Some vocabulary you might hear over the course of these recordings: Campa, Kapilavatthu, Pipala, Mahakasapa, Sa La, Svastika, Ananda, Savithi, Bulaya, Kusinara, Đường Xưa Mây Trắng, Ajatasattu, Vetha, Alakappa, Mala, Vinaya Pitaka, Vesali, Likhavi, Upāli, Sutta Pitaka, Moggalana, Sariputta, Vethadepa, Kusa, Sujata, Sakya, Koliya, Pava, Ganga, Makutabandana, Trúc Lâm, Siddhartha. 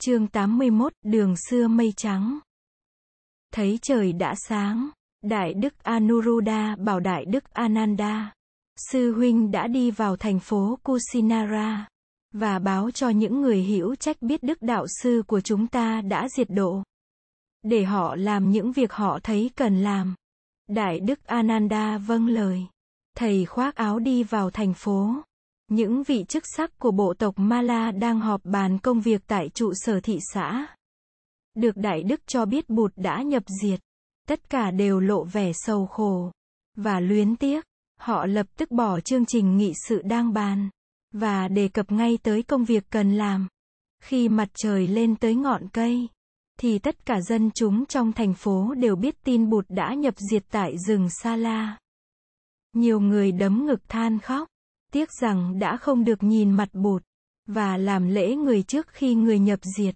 Chương 81, đường xưa mây trắng. Thấy trời đã sáng, Đại Đức Anuruddha bảo Đại Đức Ananda, sư huynh đã đi vào thành phố Kusinara, và báo cho những người hữu trách biết Đức Đạo Sư của chúng ta đã diệt độ, để họ làm những việc họ thấy cần làm. Đại Đức Ananda vâng lời. Thầy khoác áo đi vào thành phố. Những vị chức sắc của bộ tộc Mala đang họp bàn công việc tại trụ sở thị xã. Được Đại Đức cho biết Bụt đã nhập diệt. Tất cả đều lộ vẻ sầu khổ và luyến tiếc. Họ lập tức bỏ chương trình nghị sự đang bàn và đề cập ngay tới công việc cần làm. Khi mặt trời lên tới ngọn cây, thì tất cả dân chúng trong thành phố đều biết tin Bụt đã nhập diệt tại rừng Sa La. Nhiều người đấm ngực than khóc, tiếc rằng đã không được nhìn mặt Bụt, và làm lễ người trước khi người nhập diệt.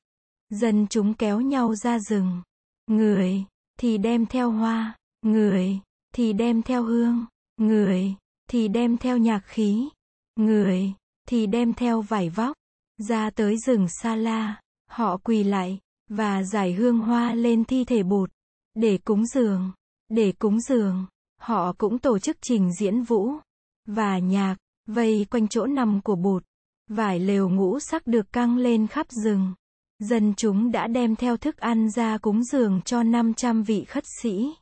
Dân chúng kéo nhau ra rừng, người thì đem theo hoa, người thì đem theo hương, người thì đem theo nhạc khí, người thì đem theo vải vóc. Ra tới rừng Sa La, họ quỳ lại và rải hương hoa lên thi thể Bụt để cúng dường. Họ cũng tổ chức trình diễn vũ và nhạc vây quanh chỗ nằm của Bụt. Vải lều ngũ sắc được căng lên khắp rừng. Dân chúng đã đem theo thức ăn ra cúng dường cho 500 vị khất sĩ.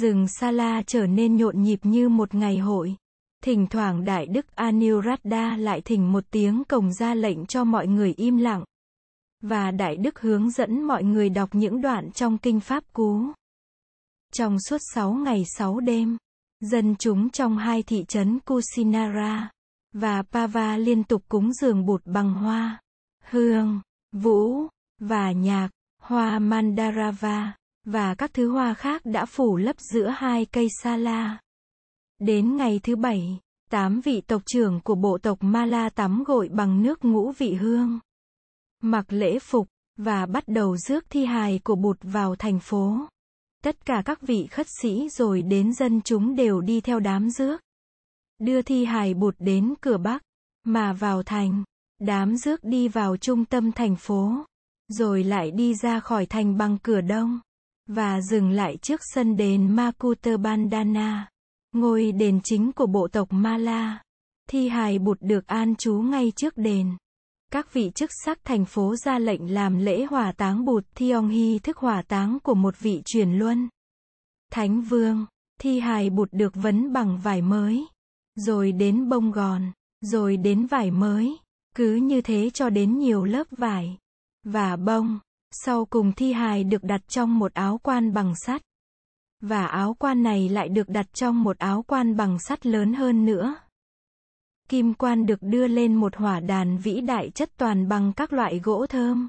Rừng Sa La trở nên nhộn nhịp như một ngày hội. Thỉnh thoảng Đại Đức Anuruddha lại thỉnh một tiếng cồng ra lệnh cho mọi người im lặng. Và Đại Đức hướng dẫn mọi người đọc những đoạn trong kinh Pháp Cú. Trong suốt 6 ngày 6 đêm, dân chúng trong hai thị trấn Kusinara và Pava liên tục cúng dường Bụt bằng hoa, hương, vũ, và nhạc. Hoa Mandarava và các thứ hoa khác đã phủ lấp giữa hai cây Sa La. Đến ngày thứ 7, 8 vị tộc trưởng của bộ tộc Mala tắm gội bằng nước ngũ vị hương, mặc lễ phục, và bắt đầu rước thi hài của Bụt vào thành phố. Tất cả các vị khất sĩ rồi đến dân chúng đều đi theo đám rước, đưa thi hài Bụt đến cửa Bắc, mà vào thành. Đám rước đi vào trung tâm thành phố, rồi lại đi ra khỏi thành bằng cửa Đông, và dừng lại trước sân đền Makutabandana, ngôi đền chính của bộ tộc Mala. Thi hài Bụt được an trú ngay trước đền. Các vị chức sắc thành phố ra lệnh làm lễ hỏa táng Bụt theo nghi thức hỏa táng của một vị truyền luân thánh vương. Thi hài Bụt được vấn bằng vải mới, rồi đến bông gòn, rồi đến vải mới, cứ như thế cho đến nhiều lớp vải và bông. Sau cùng thi hài được đặt trong một áo quan bằng sắt, và áo quan này lại được đặt trong một áo quan bằng sắt lớn hơn nữa. Kim quan được đưa lên một hỏa đàn vĩ đại chất toàn bằng các loại gỗ thơm.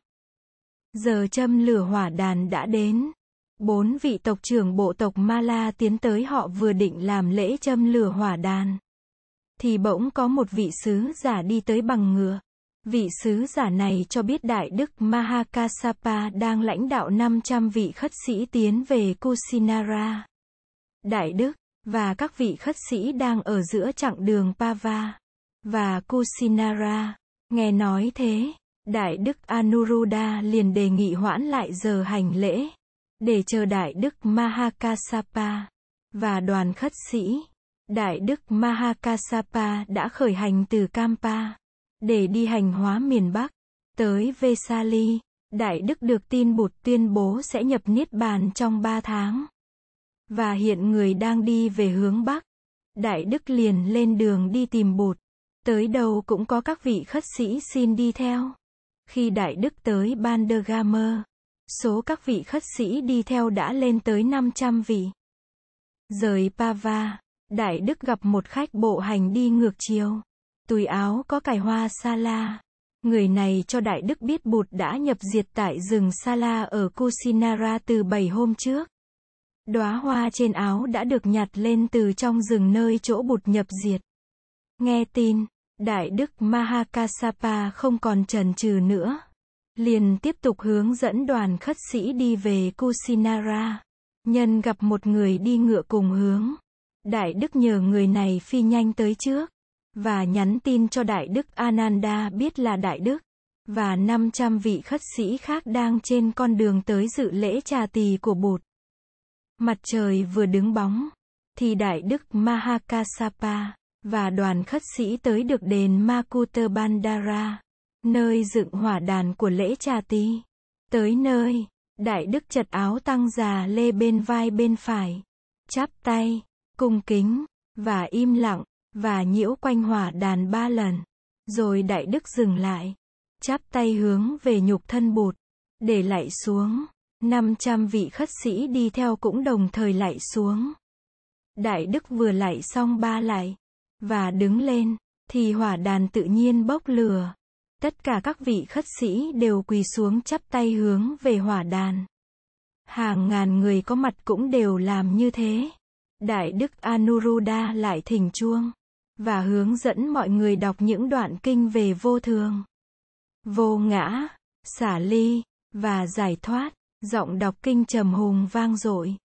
Giờ châm lửa hỏa đàn đã đến. 4 vị tộc trưởng bộ tộc Mala tiến tới, họ vừa định làm lễ châm lửa hỏa đàn, thì bỗng có một vị sứ giả đi tới bằng ngựa. Vị sứ giả này cho biết Đại Đức Mahakasapa đang lãnh đạo 500 vị khất sĩ tiến về Kusinara. Đại Đức và các vị khất sĩ đang ở giữa chặng đường Pava và Kusinara. Nghe nói thế, Đại Đức Anuruddha liền đề nghị hoãn lại giờ hành lễ, để chờ Đại Đức Mahakasapa và đoàn khất sĩ. Đại Đức Mahakasapa đã khởi hành từ Campa, để đi hành hóa miền Bắc, tới Vesali. Đại Đức được tin Bụt tuyên bố sẽ nhập Niết Bàn trong 3 tháng. Và hiện người đang đi về hướng Bắc. Đại Đức liền lên đường đi tìm Bụt. Tới đâu cũng có các vị khất sĩ xin đi theo. Khi Đại Đức tới Bandaragama, số các vị khất sĩ đi theo đã lên tới 500 vị. Rời Pava, Đại Đức gặp một khách bộ hành đi ngược chiều. Túi áo có cài hoa Sa La. Người này cho Đại Đức biết Bụt đã nhập diệt tại rừng Sa La ở Kusinara từ 7 hôm trước. Đóa hoa trên áo đã được nhặt lên từ trong rừng nơi chỗ Bụt nhập diệt. Nghe tin, Đại Đức Mahakasapa không còn chần chừ nữa, liền tiếp tục hướng dẫn đoàn khất sĩ đi về Kusinara. Nhân gặp một người đi ngựa cùng hướng, Đại Đức nhờ người này phi nhanh tới trước, và nhắn tin cho Đại Đức Ananda biết là Đại Đức và 500 vị khất sĩ khác đang trên con đường tới dự lễ trà tỳ của Bụt. Mặt trời vừa đứng bóng, thì Đại Đức Mahakasapa và đoàn khất sĩ tới được đền Makutabandana, nơi dựng hỏa đàn của lễ trà tỳ. Tới nơi, Đại Đức chật áo tăng già lê bên vai bên phải, chắp tay, cung kính, và im lặng, và nhiễu quanh hỏa đàn 3 lần. Rồi Đại Đức dừng lại, chắp tay hướng về nhục thân Bụt, để lạy xuống. 500 vị khất sĩ đi theo cũng đồng thời lạy xuống. Đại Đức vừa lạy xong 3 lạy, và đứng lên, thì hỏa đàn tự nhiên bốc lửa. Tất cả các vị khất sĩ đều quỳ xuống chắp tay hướng về hỏa đàn. Hàng ngàn người có mặt cũng đều làm như thế. Đại Đức Anuruddha lại thỉnh chuông, và hướng dẫn mọi người đọc những đoạn kinh về vô thường, vô ngã, xả ly, và giải thoát. Giọng đọc kinh trầm hùng vang dội.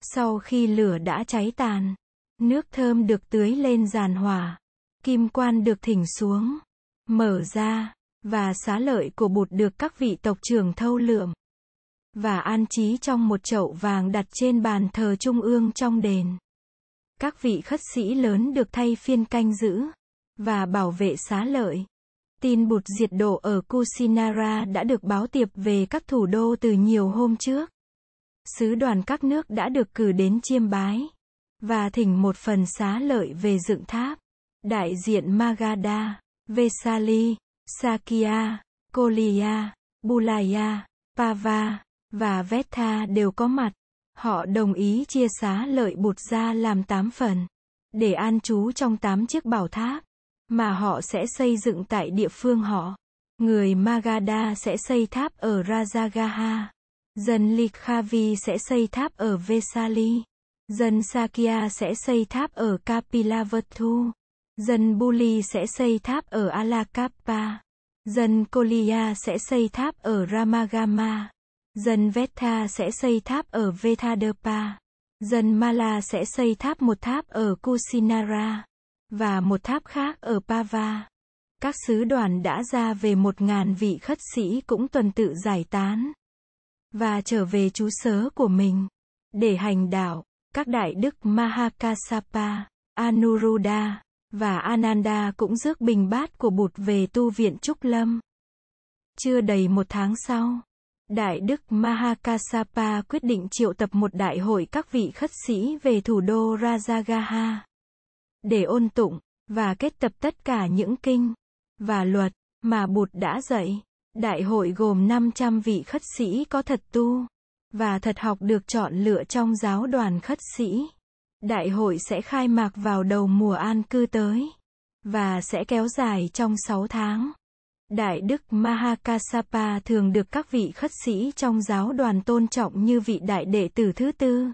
Sau khi lửa đã cháy tàn, nước thơm được tưới lên giàn hỏa, kim quan được thỉnh xuống, mở ra, và xá lợi của Bụt được các vị tộc trưởng thâu lượm, và an trí trong một chậu vàng đặt trên bàn thờ trung ương trong đền. Các vị khất sĩ lớn được thay phiên canh giữ, và bảo vệ xá lợi. Tin Bụt diệt độ ở Kusinara đã được báo tiệp về các thủ đô từ nhiều hôm trước. Sứ đoàn các nước đã được cử đến chiêm bái, và thỉnh một phần xá lợi về dựng tháp. Đại diện Magadha, Vesali, Sakya, Koliya, Bulaya, Pava, và Vetha đều có mặt. Họ đồng ý chia xá lợi Bụt ra làm 8 phần, để an trú trong 8 chiếc bảo tháp, mà họ sẽ xây dựng tại địa phương họ. Người Magadha sẽ xây tháp ở Rajagaha. Dân Likhavi sẽ xây tháp ở Vesali. Dân Sakya sẽ xây tháp ở Kapilavatthu. Dân Upāli sẽ xây tháp ở Alakappa. Dân Koliya sẽ xây tháp ở Ramagama. Dân Vetha sẽ xây tháp ở Vethadepa. Dân Mala sẽ xây tháp, một tháp ở Kusinara, và một tháp khác ở Pava. Các sứ đoàn đã ra về 1000 vị khất sĩ cũng tuần tự giải tán, và trở về trú xứ của mình, để hành đạo. Các Đại Đức Mahakasapa, Anuruddha, và Ananda cũng rước bình bát của Bụt về tu viện Trúc Lâm. Chưa đầy 1 tháng sau, Đại Đức Mahakasapa quyết định triệu tập một đại hội các vị khất sĩ về thủ đô Rajagaha, để ôn tụng, và kết tập tất cả những kinh, và luật, mà Bụt đã dạy. Đại hội gồm 500 vị khất sĩ có thật tu, và thật học được chọn lựa trong giáo đoàn khất sĩ. Đại hội sẽ khai mạc vào đầu mùa an cư tới, và sẽ kéo dài trong 6 tháng. Đại Đức Mahakasapa thường được các vị khất sĩ trong giáo đoàn tôn trọng như vị đại đệ tử thứ tư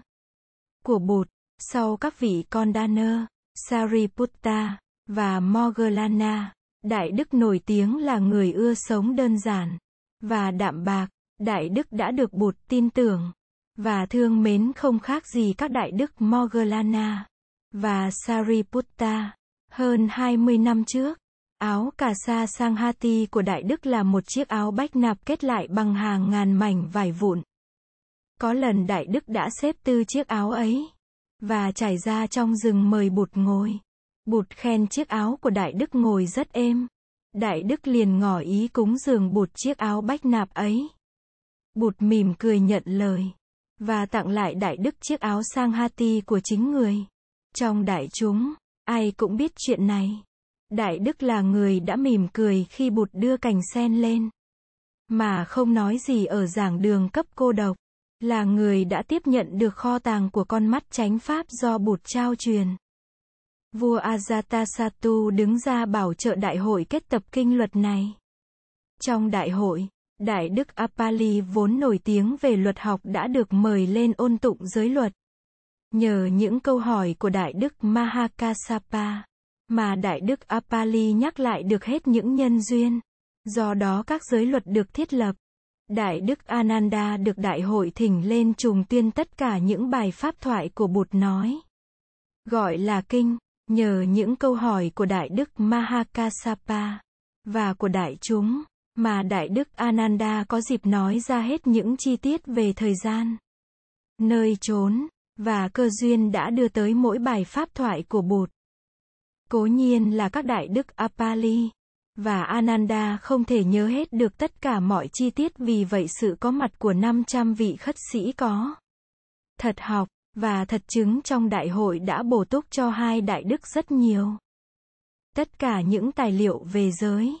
của Bụt, sau các vị Kondana, Sariputta, và Moggalana. Đại Đức nổi tiếng là người ưa sống đơn giản, và đạm bạc. Đại Đức đã được Bụt tin tưởng, và thương mến không khác gì các Đại Đức Moggalana và Sariputta. Hơn 20 năm trước, áo cà sa Sanghati của Đại Đức là một chiếc áo bách nạp kết lại bằng hàng ngàn mảnh vải vụn. Có lần Đại Đức đã xếp tư chiếc áo ấy, và trải ra trong rừng mời Bụt ngồi. Bụt khen chiếc áo của Đại Đức ngồi rất êm. Đại Đức liền ngỏ ý cúng dường Bụt chiếc áo bách nạp ấy. Bụt mỉm cười nhận lời, và tặng lại Đại Đức chiếc áo Sanghati của chính người. Trong đại chúng, ai cũng biết chuyện này. Đại Đức là người đã mỉm cười khi Bụt đưa cành sen lên, mà không nói gì ở giảng đường cấp cô độc, là người đã tiếp nhận được kho tàng của con mắt chánh pháp do Bụt trao truyền. Vua Ajatasattu đứng ra bảo trợ đại hội kết tập kinh luật này. Trong đại hội, Đại Đức Upāli vốn nổi tiếng về luật học đã được mời lên ôn tụng giới luật. Nhờ những câu hỏi của Đại Đức Mahakasapa, mà Đại Đức Upāli nhắc lại được hết những nhân duyên, do đó các giới luật được thiết lập. Đại Đức Ananda được đại hội thỉnh lên trùng tuyên tất cả những bài pháp thoại của Bụt nói, gọi là kinh. Nhờ những câu hỏi của Đại Đức Mahakasapa và của đại chúng, mà Đại Đức Ananda có dịp nói ra hết những chi tiết về thời gian, nơi chốn và cơ duyên đã đưa tới mỗi bài pháp thoại của Bụt. Cố nhiên là các Đại Đức Upāli và Ananda không thể nhớ hết được tất cả mọi chi tiết, vì vậy sự có mặt của 500 vị khất sĩ có thật học và thật chứng trong đại hội đã bổ túc cho hai Đại Đức rất nhiều. Tất cả những tài liệu về giới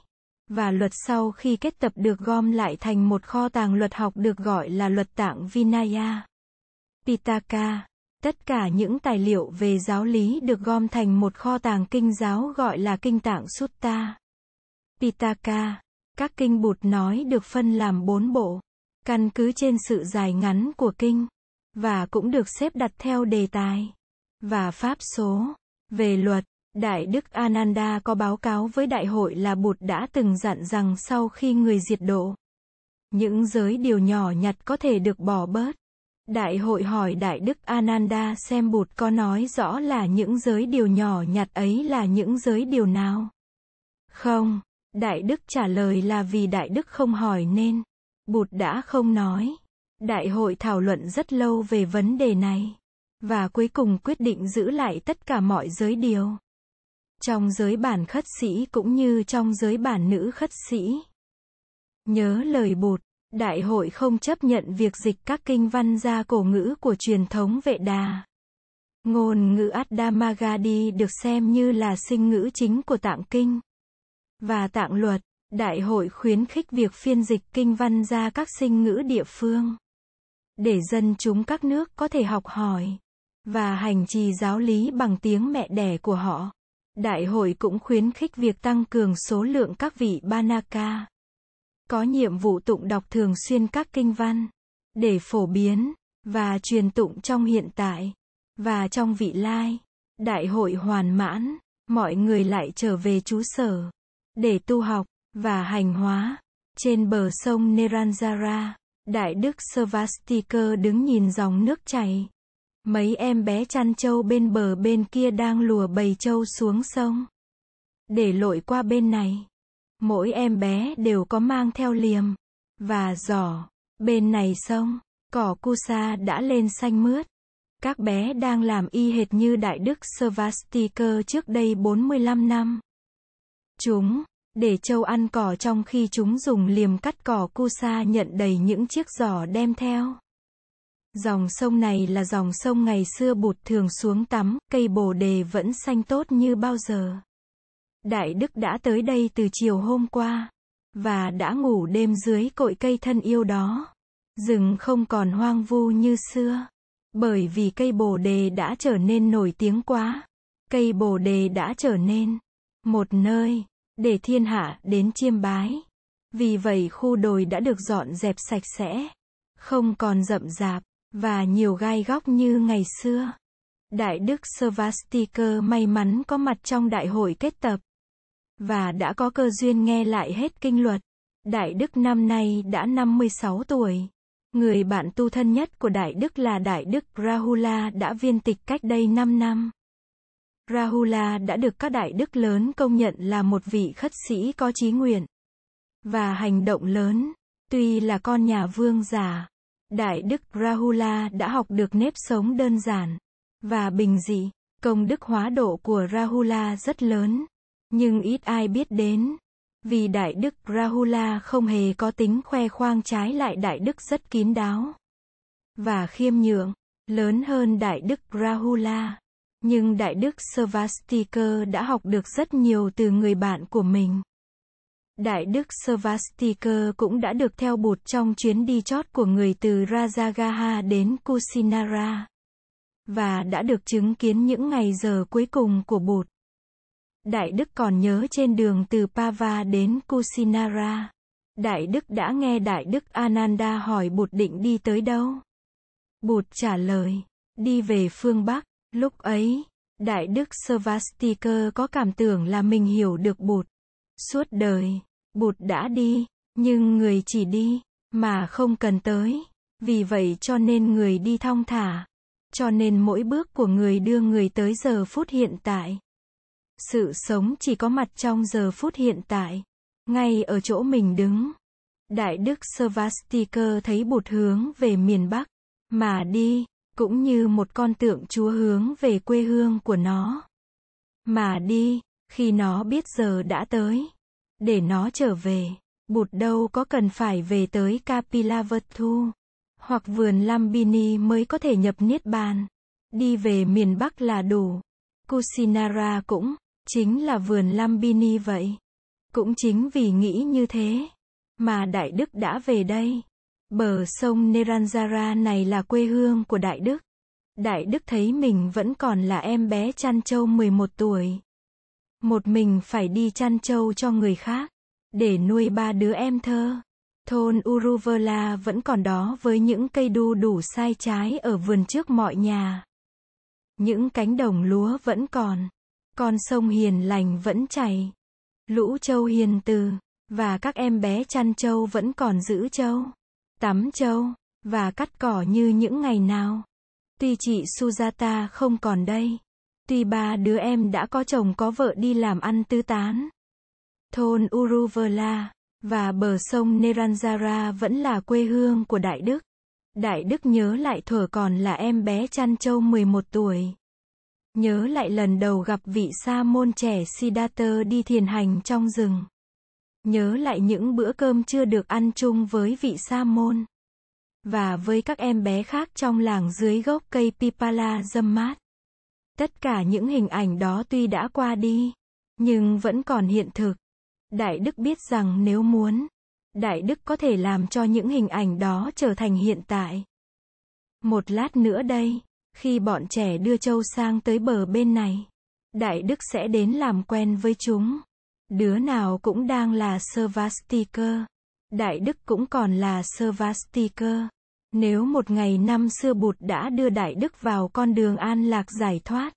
và luật sau khi kết tập được gom lại thành một kho tàng luật học được gọi là luật tạng Vinaya Pitaka. Tất cả những tài liệu về giáo lý được gom thành một kho tàng kinh giáo gọi là kinh tạng Sutta Pitaka. Các kinh Bụt nói được phân làm 4 bộ, căn cứ trên sự dài ngắn của kinh, và cũng được xếp đặt theo đề tài và pháp số. Về luật, Đại Đức Ananda có báo cáo với đại hội là Bụt đã từng dặn rằng sau khi người diệt độ, những giới điều nhỏ nhặt có thể được bỏ bớt. Đại hội hỏi Đại Đức Ananda xem Bụt có nói rõ là những giới điều nhỏ nhặt ấy là những giới điều nào không. Đại Đức trả lời là vì Đại Đức không hỏi nên Bụt đã không nói. Đại hội thảo luận rất lâu về vấn đề này, và cuối cùng quyết định giữ lại tất cả mọi giới điều, trong giới bản khất sĩ cũng như trong giới bản nữ khất sĩ. Nhớ lời Bụt, đại hội không chấp nhận việc dịch các kinh văn ra cổ ngữ của truyền thống Vệ Đà. Ngôn ngữ Ardhamagadhi được xem như là sinh ngữ chính của Tạng Kinh và Tạng Luật. Đại hội khuyến khích việc phiên dịch kinh văn ra các sinh ngữ địa phương, để dân chúng các nước có thể học hỏi và hành trì giáo lý bằng tiếng mẹ đẻ của họ. Đại hội cũng khuyến khích việc tăng cường số lượng các vị Banaka, có nhiệm vụ tụng đọc thường xuyên các kinh văn, để phổ biến và truyền tụng trong hiện tại và trong vị lai. Đại hội hoàn mãn, mọi người lại trở về trú sở, để tu học và hành hóa. Trên bờ sông Neranzara, Đại Đức Svastika đứng nhìn dòng nước chảy. Mấy em bé chăn trâu bên bờ bên kia đang lùa bầy trâu xuống sông, để lội qua bên này. Mỗi em bé đều có mang theo liềm và giỏ. Bên này sông, cỏ Kusa đã lên xanh mướt. Các bé đang làm y hệt như Đại Đức Svastika trước đây 45 năm. Chúng để trâu ăn cỏ trong khi chúng dùng liềm cắt cỏ Kusa nhận đầy những chiếc giỏ đem theo. Dòng sông này là dòng sông ngày xưa Bụt thường xuống tắm, cây bồ đề vẫn xanh tốt như bao giờ. Đại Đức đã tới đây từ chiều hôm qua, và đã ngủ đêm dưới cội cây thân yêu đó. Rừng không còn hoang vu như xưa, bởi vì cây bồ đề đã trở nên nổi tiếng quá. Cây bồ đề đã trở nên một nơi để thiên hạ đến chiêm bái. Vì vậy khu đồi đã được dọn dẹp sạch sẽ, không còn rậm rạp và nhiều gai góc như ngày xưa. Đại Đức Svastika may mắn có mặt trong đại hội kết tập, và đã có cơ duyên nghe lại hết kinh luật. Đại Đức năm nay đã 56 tuổi. Người bạn tu thân nhất của Đại Đức là Đại Đức Rahula đã viên tịch cách đây 5 năm. Rahula đã được các Đại Đức lớn công nhận là một vị khất sĩ có chí nguyện và hành động lớn. Tuy là con nhà vương giả, Đại Đức Rahula đã học được nếp sống đơn giản và bình dị. Công đức hóa độ của Rahula rất lớn, nhưng ít ai biết đến, vì Đại Đức Rahula không hề có tính khoe khoang, trái lại Đại Đức rất kín đáo và khiêm nhường, lớn hơn Đại Đức Rahula. Nhưng Đại Đức Svastika đã học được rất nhiều từ người bạn của mình. Đại Đức Svastika cũng đã được theo Bụt trong chuyến đi chót của người từ Rajagaha đến Kusinara, và đã được chứng kiến những ngày giờ cuối cùng của Bụt. Đại Đức còn nhớ trên đường từ Pava đến Kusinara, Đại Đức đã nghe Đại Đức Ananda hỏi Bụt định đi tới đâu. Bụt trả lời, đi về phương Bắc. Lúc ấy, Đại Đức Svastika có cảm tưởng là mình hiểu được Bụt. Suốt đời, Bụt đã đi, nhưng người chỉ đi, mà không cần tới. Vì vậy cho nên người đi thong thả. Cho nên mỗi bước của người đưa người tới giờ phút hiện tại. Sự sống chỉ có mặt trong giờ phút hiện tại. Ngay ở chỗ mình đứng, Đại Đức Svastika thấy Bụt hướng về miền Bắc mà đi, cũng như một con tượng Chúa hướng về quê hương của nó mà đi. Khi nó biết giờ đã tới để nó trở về, Bụt đâu có cần phải về tới Kapilavatthu hoặc vườn Lambini mới có thể nhập Niết Bàn. Đi về miền Bắc là đủ. Kusinara cũng chính là vườn Lambini vậy. Cũng chính vì nghĩ như thế mà Đại Đức đã về đây. Bờ sông Neranzara này là quê hương của Đại Đức. Đại Đức thấy mình vẫn còn là em bé chăn trâu 11 tuổi. Một mình phải đi chăn trâu cho người khác, để nuôi 3 đứa em thơ. Thôn Uruvela vẫn còn đó với những cây đu đủ sai trái ở vườn trước mọi nhà. Những cánh đồng lúa vẫn còn. Con sông hiền lành vẫn chảy. Lũ trâu hiền từ, và các em bé chăn trâu vẫn còn giữ trâu, tắm trâu, và cắt cỏ như những ngày nào. Tuy chị Sujata không còn đây, tuy 3 đứa em đã có chồng có vợ đi làm ăn tứ tán, thôn Uruvela và bờ sông Neranzara vẫn là quê hương của Đại Đức. Đại Đức nhớ lại thuở còn là em bé chăn trâu 11 tuổi. Nhớ lại lần đầu gặp vị sa môn trẻ Siddhartha đi thiền hành trong rừng. Nhớ lại những bữa cơm chưa được ăn chung với vị sa môn và với các em bé khác trong làng dưới gốc cây Pipala râm mát. Tất cả những hình ảnh đó tuy đã qua đi, nhưng vẫn còn hiện thực. Đại Đức biết rằng nếu muốn, Đại Đức có thể làm cho những hình ảnh đó trở thành hiện tại. Một lát nữa đây, khi bọn trẻ đưa trâu sang tới bờ bên này, Đại Đức sẽ đến làm quen với chúng. Đứa nào cũng đang là Svastika. Đại Đức cũng còn là Svastika. Nếu một ngày năm xưa Bụt đã đưa Đại Đức vào con đường an lạc giải thoát,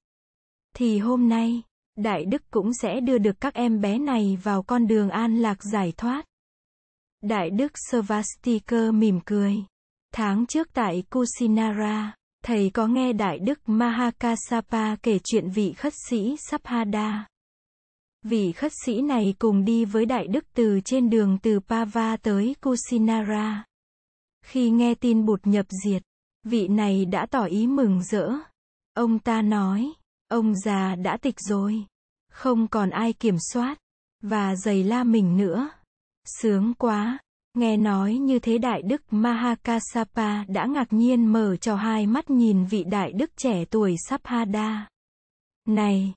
thì hôm nay, Đại Đức cũng sẽ đưa được các em bé này vào con đường an lạc giải thoát. Đại Đức Svastika mỉm cười. Tháng trước tại Kusinara, thầy có nghe Đại Đức Mahakasapa kể chuyện vị khất sĩ Subhadda. Vị khất sĩ này cùng đi với Đại Đức từ trên đường từ Pava tới Kusinara. Khi nghe tin Bụt nhập diệt, vị này đã tỏ ý mừng rỡ. Ông ta nói, ông già đã tịch rồi, không còn ai kiểm soát, và giày la mình nữa. Sướng quá, nghe nói như thế Đại Đức Mahakasapa đã ngạc nhiên mở cho hai mắt nhìn vị Đại Đức trẻ tuổi Subhadda. Này,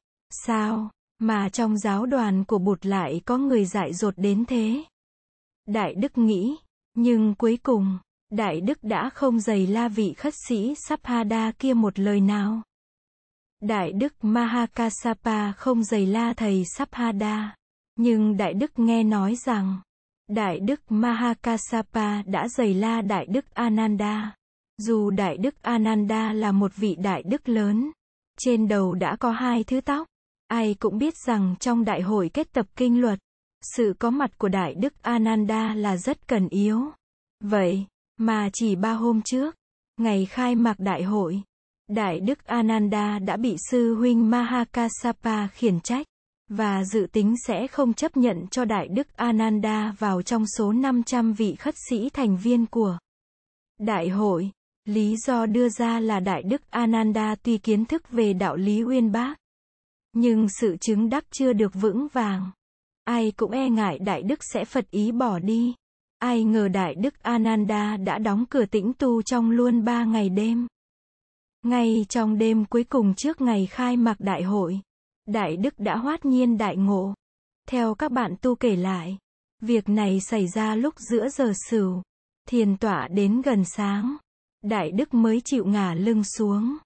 sao mà trong giáo đoàn của Bụt lại có người dại dột đến thế? Đại Đức nghĩ, nhưng cuối cùng, Đại Đức đã không giày la vị khất sĩ Subhadda kia một lời nào. Đại Đức Mahakasapa không giày la thầy Subhadda, nhưng Đại Đức nghe nói rằng, Đại Đức Mahakasapa đã giày la Đại Đức Ananda. Dù Đại Đức Ananda là một vị Đại Đức lớn, trên đầu đã có 2 thứ tóc, ai cũng biết rằng trong đại hội kết tập kinh luật, sự có mặt của Đại Đức Ananda là rất cần yếu. Vậy mà chỉ 3 hôm trước, ngày khai mạc đại hội, Đại Đức Ananda đã bị sư huynh Mahakasapa khiển trách, và dự tính sẽ không chấp nhận cho Đại Đức Ananda vào trong số 500 vị khất sĩ thành viên của đại hội. Lý do đưa ra là Đại Đức Ananda tuy kiến thức về đạo lý uyên bác, nhưng sự chứng đắc chưa được vững vàng. Ai cũng e ngại Đại Đức sẽ phật ý bỏ đi. Ai ngờ Đại Đức Ananda đã đóng cửa tĩnh tu trong luôn 3 ngày đêm. Ngay trong đêm cuối cùng trước ngày khai mạc đại hội, Đại Đức đã hoát nhiên đại ngộ. Theo các bạn tu kể lại, việc này xảy ra lúc giữa giờ Sửu, thiền tọa đến gần sáng, Đại Đức mới chịu ngả lưng xuống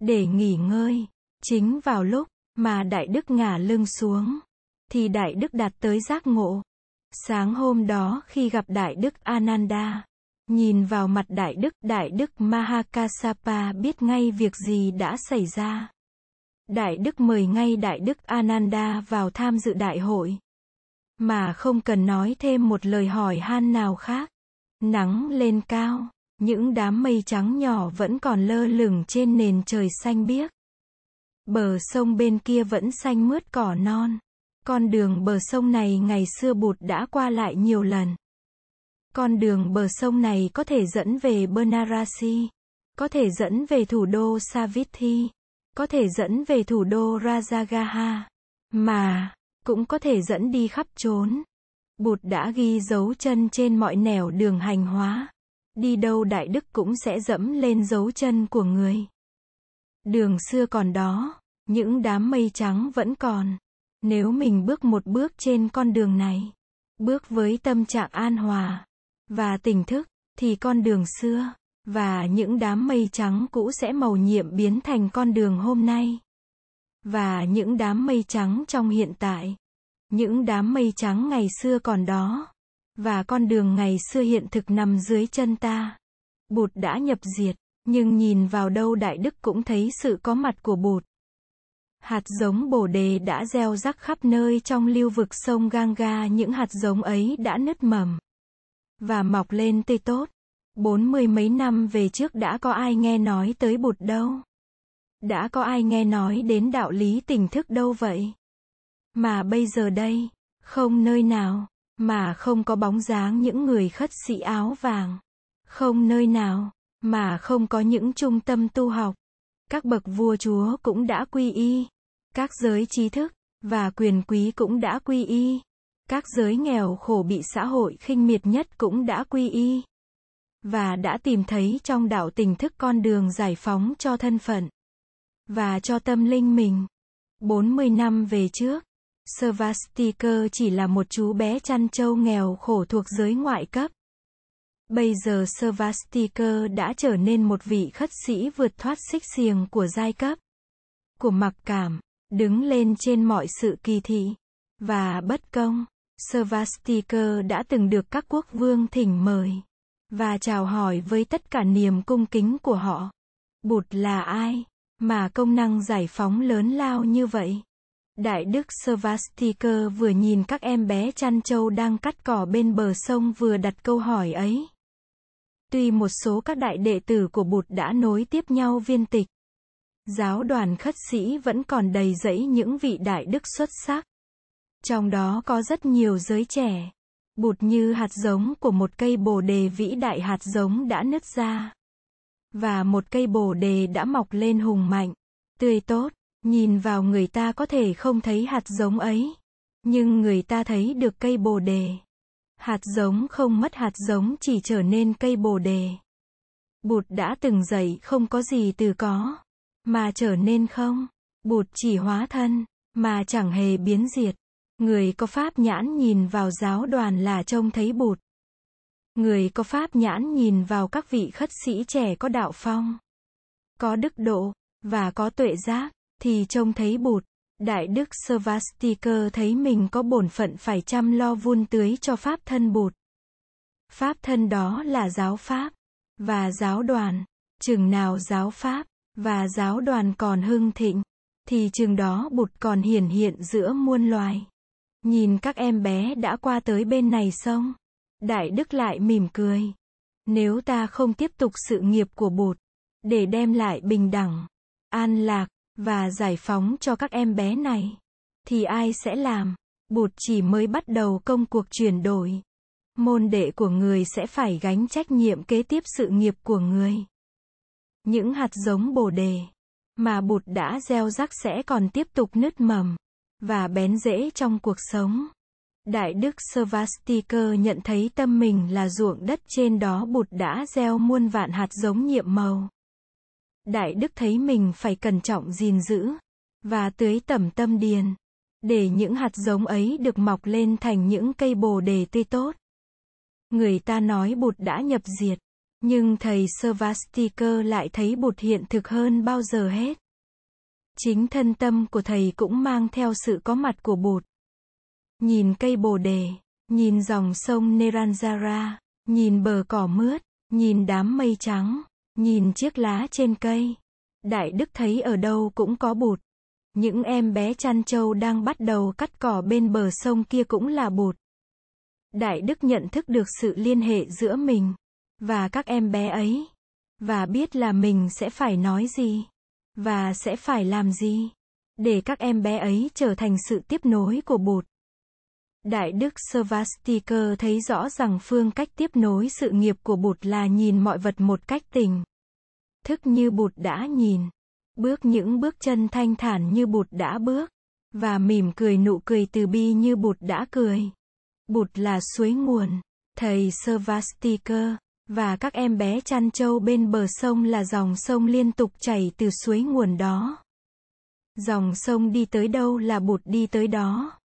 để nghỉ ngơi. Chính vào lúc mà Đại Đức ngả lưng xuống, thì Đại Đức đạt tới giác ngộ. Sáng hôm đó khi gặp Đại Đức Ananda, nhìn vào mặt Đại Đức Mahakasapa biết ngay việc gì đã xảy ra. Đại Đức mời ngay Đại Đức Ananda vào tham dự đại hội, mà không cần nói thêm một lời hỏi han nào khác. Nắng lên cao, những đám mây trắng nhỏ vẫn còn lơ lửng trên nền trời xanh biếc. Bờ sông bên kia vẫn xanh mướt cỏ non. Con đường bờ sông này ngày xưa Bụt đã qua lại nhiều lần. Con đường bờ sông này có thể dẫn về Banarasi, có thể dẫn về thủ đô Savithi, có thể dẫn về thủ đô Rajagaha, mà cũng có thể dẫn đi khắp chốn. Bụt đã ghi dấu chân trên mọi nẻo đường hành hóa. Đi đâu đại đức cũng sẽ dẫm lên dấu chân của người. Đường xưa còn đó, những đám mây trắng vẫn còn. Nếu mình bước một bước trên con đường này, bước với tâm trạng an hòa và tỉnh thức, thì con đường xưa và những đám mây trắng cũ sẽ màu nhiệm biến thành con đường hôm nay. Và những đám mây trắng trong hiện tại, những đám mây trắng ngày xưa còn đó, và con đường ngày xưa hiện thực nằm dưới chân ta. Bụt đã nhập diệt, nhưng nhìn vào đâu đại đức cũng thấy sự có mặt của Bụt. Hạt giống Bồ Đề đã gieo rắc khắp nơi trong lưu vực sông Ganga, những hạt giống ấy đã nứt mầm và mọc lên tươi tốt. 40 mấy năm về trước đã có ai nghe nói tới Bụt đâu? Đã có ai nghe nói đến đạo lý tỉnh thức đâu vậy? Mà bây giờ đây, không nơi nào mà không có bóng dáng những người khất sĩ áo vàng. Không nơi nào mà không có những trung tâm tu học. Các bậc vua chúa cũng đã quy y. Các giới trí thức và quyền quý cũng đã quy y. Các giới nghèo khổ bị xã hội khinh miệt nhất cũng đã quy y. Và đã tìm thấy trong đạo tỉnh thức con đường giải phóng cho thân phận và cho tâm linh mình. 40 năm về trước, Svastika chỉ là một chú bé chăn trâu nghèo khổ thuộc giới ngoại cấp. Bây giờ Svastika đã trở nên một vị khất sĩ vượt thoát xích xiềng của giai cấp, của mặc cảm, đứng lên trên mọi sự kỳ thị và bất công. Svastika đã từng được các quốc vương thỉnh mời và chào hỏi với tất cả niềm cung kính của họ. Bụt là ai mà công năng giải phóng lớn lao như vậy? Đại đức Svastika vừa nhìn các em bé chăn trâu đang cắt cỏ bên bờ sông vừa đặt câu hỏi ấy. Tuy một số các đại đệ tử của Bụt đã nối tiếp nhau viên tịch, giáo đoàn khất sĩ vẫn còn đầy rẫy những vị đại đức xuất sắc. Trong đó có rất nhiều giới trẻ. Bụt như hạt giống của một cây bồ đề vĩ đại, hạt giống đã nứt ra. Và một cây bồ đề đã mọc lên hùng mạnh, tươi tốt. Nhìn vào người ta có thể không thấy hạt giống ấy, nhưng người ta thấy được cây bồ đề. Hạt giống không mất, hạt giống chỉ trở nên cây bồ đề. Bụt đã từng dạy không có gì từ có mà trở nên không. Bụt chỉ hóa thân mà chẳng hề biến diệt. Người có pháp nhãn nhìn vào giáo đoàn là trông thấy Bụt. Người có pháp nhãn nhìn vào các vị khất sĩ trẻ có đạo phong, có đức độ và có tuệ giác thì trông thấy Bụt. Đại đức Svastika thấy mình có bổn phận phải chăm lo vun tưới cho pháp thân Bụt. Pháp thân đó là giáo pháp và giáo đoàn. Chừng nào giáo pháp và giáo đoàn còn hưng thịnh, thì chừng đó Bụt còn hiển hiện giữa muôn loài. Nhìn các em bé đã qua tới bên này sông, đại đức lại mỉm cười. Nếu ta không tiếp tục sự nghiệp của Bụt để đem lại bình đẳng, an lạc và giải phóng cho các em bé này, thì ai sẽ làm? Bụt chỉ mới bắt đầu công cuộc chuyển đổi. Môn đệ của người sẽ phải gánh trách nhiệm kế tiếp sự nghiệp của người. Những hạt giống bồ đề mà Bụt đã gieo rắc sẽ còn tiếp tục nứt mầm và bén rễ trong cuộc sống. Đại đức Svastika nhận thấy tâm mình là ruộng đất, trên đó Bụt đã gieo muôn vạn hạt giống nhiệm màu. Đại đức thấy mình phải cẩn trọng gìn giữ và tưới tẩm tâm điền để những hạt giống ấy được mọc lên thành những cây bồ đề tươi tốt. Người ta nói Bụt đã nhập diệt, nhưng thầy Svastika lại thấy Bụt hiện thực hơn bao giờ hết. Chính thân tâm của thầy cũng mang theo sự có mặt của Bụt. Nhìn cây bồ đề, nhìn dòng sông Neranzara, nhìn bờ cỏ mướt, nhìn đám mây trắng, nhìn chiếc lá trên cây, đại đức thấy ở đâu cũng có Bụt. Những em bé chăn trâu đang bắt đầu cắt cỏ bên bờ sông kia cũng là Bụt. Đại đức nhận thức được sự liên hệ giữa mình và các em bé ấy, và biết là mình sẽ phải nói gì và sẽ phải làm gì. để các em bé ấy trở thành sự tiếp nối của Bụt. Đại đức Svastika thấy rõ rằng phương cách tiếp nối sự nghiệp của Bụt là nhìn mọi vật một cách tỉnh thức như Bụt đã nhìn, bước những bước chân thanh thản như Bụt đã bước, và mỉm cười nụ cười từ bi như Bụt đã cười. Bụt là suối nguồn, thầy Svastika, và các em bé chăn trâu bên bờ sông là dòng sông liên tục chảy từ suối nguồn đó. Dòng sông đi tới đâu là Bụt đi tới đó.